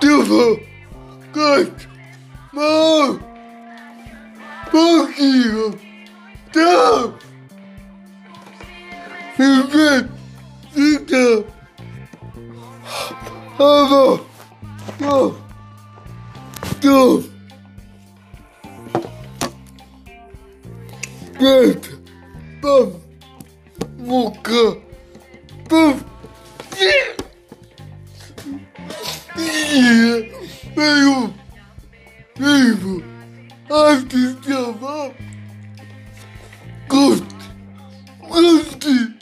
Devo, good, mom, Pokey, Tom, Event, Zita, Hava, Tom, Great, Bum, Walker, Bum, yeah. Yeah, Devo, Devo, I'm just your mom. Good, Rusty,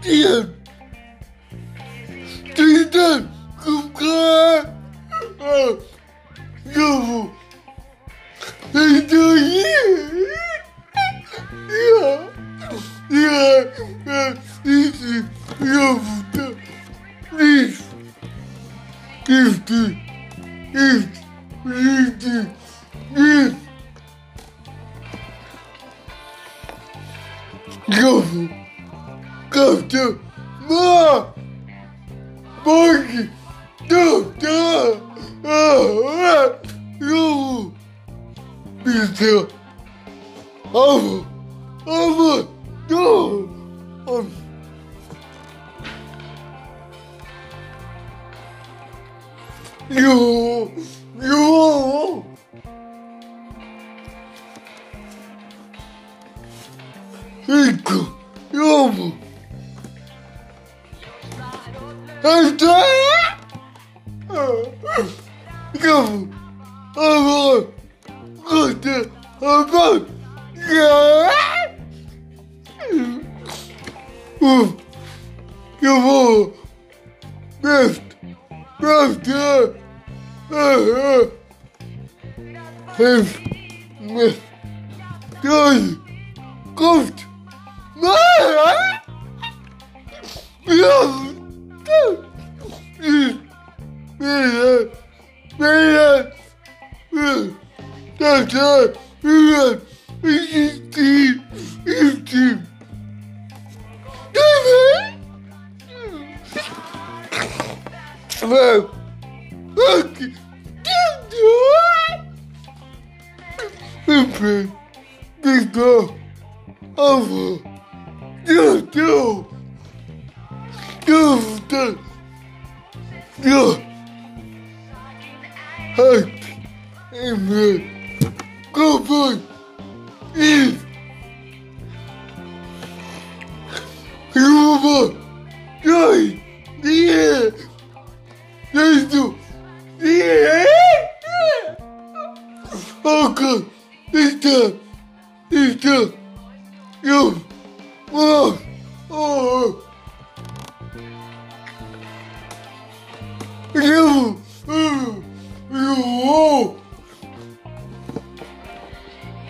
Dean, Dean, come cry. Devo, I do you. Yeah, yeah, this is Devo, please. If go, go to Ma, Monkey, Doctor, you, Mister, Over, no, You. Rico, you. I'm tired. Come on. What the about? Yeah. Come on. Best.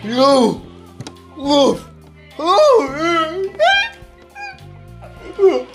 Yo, love, oh,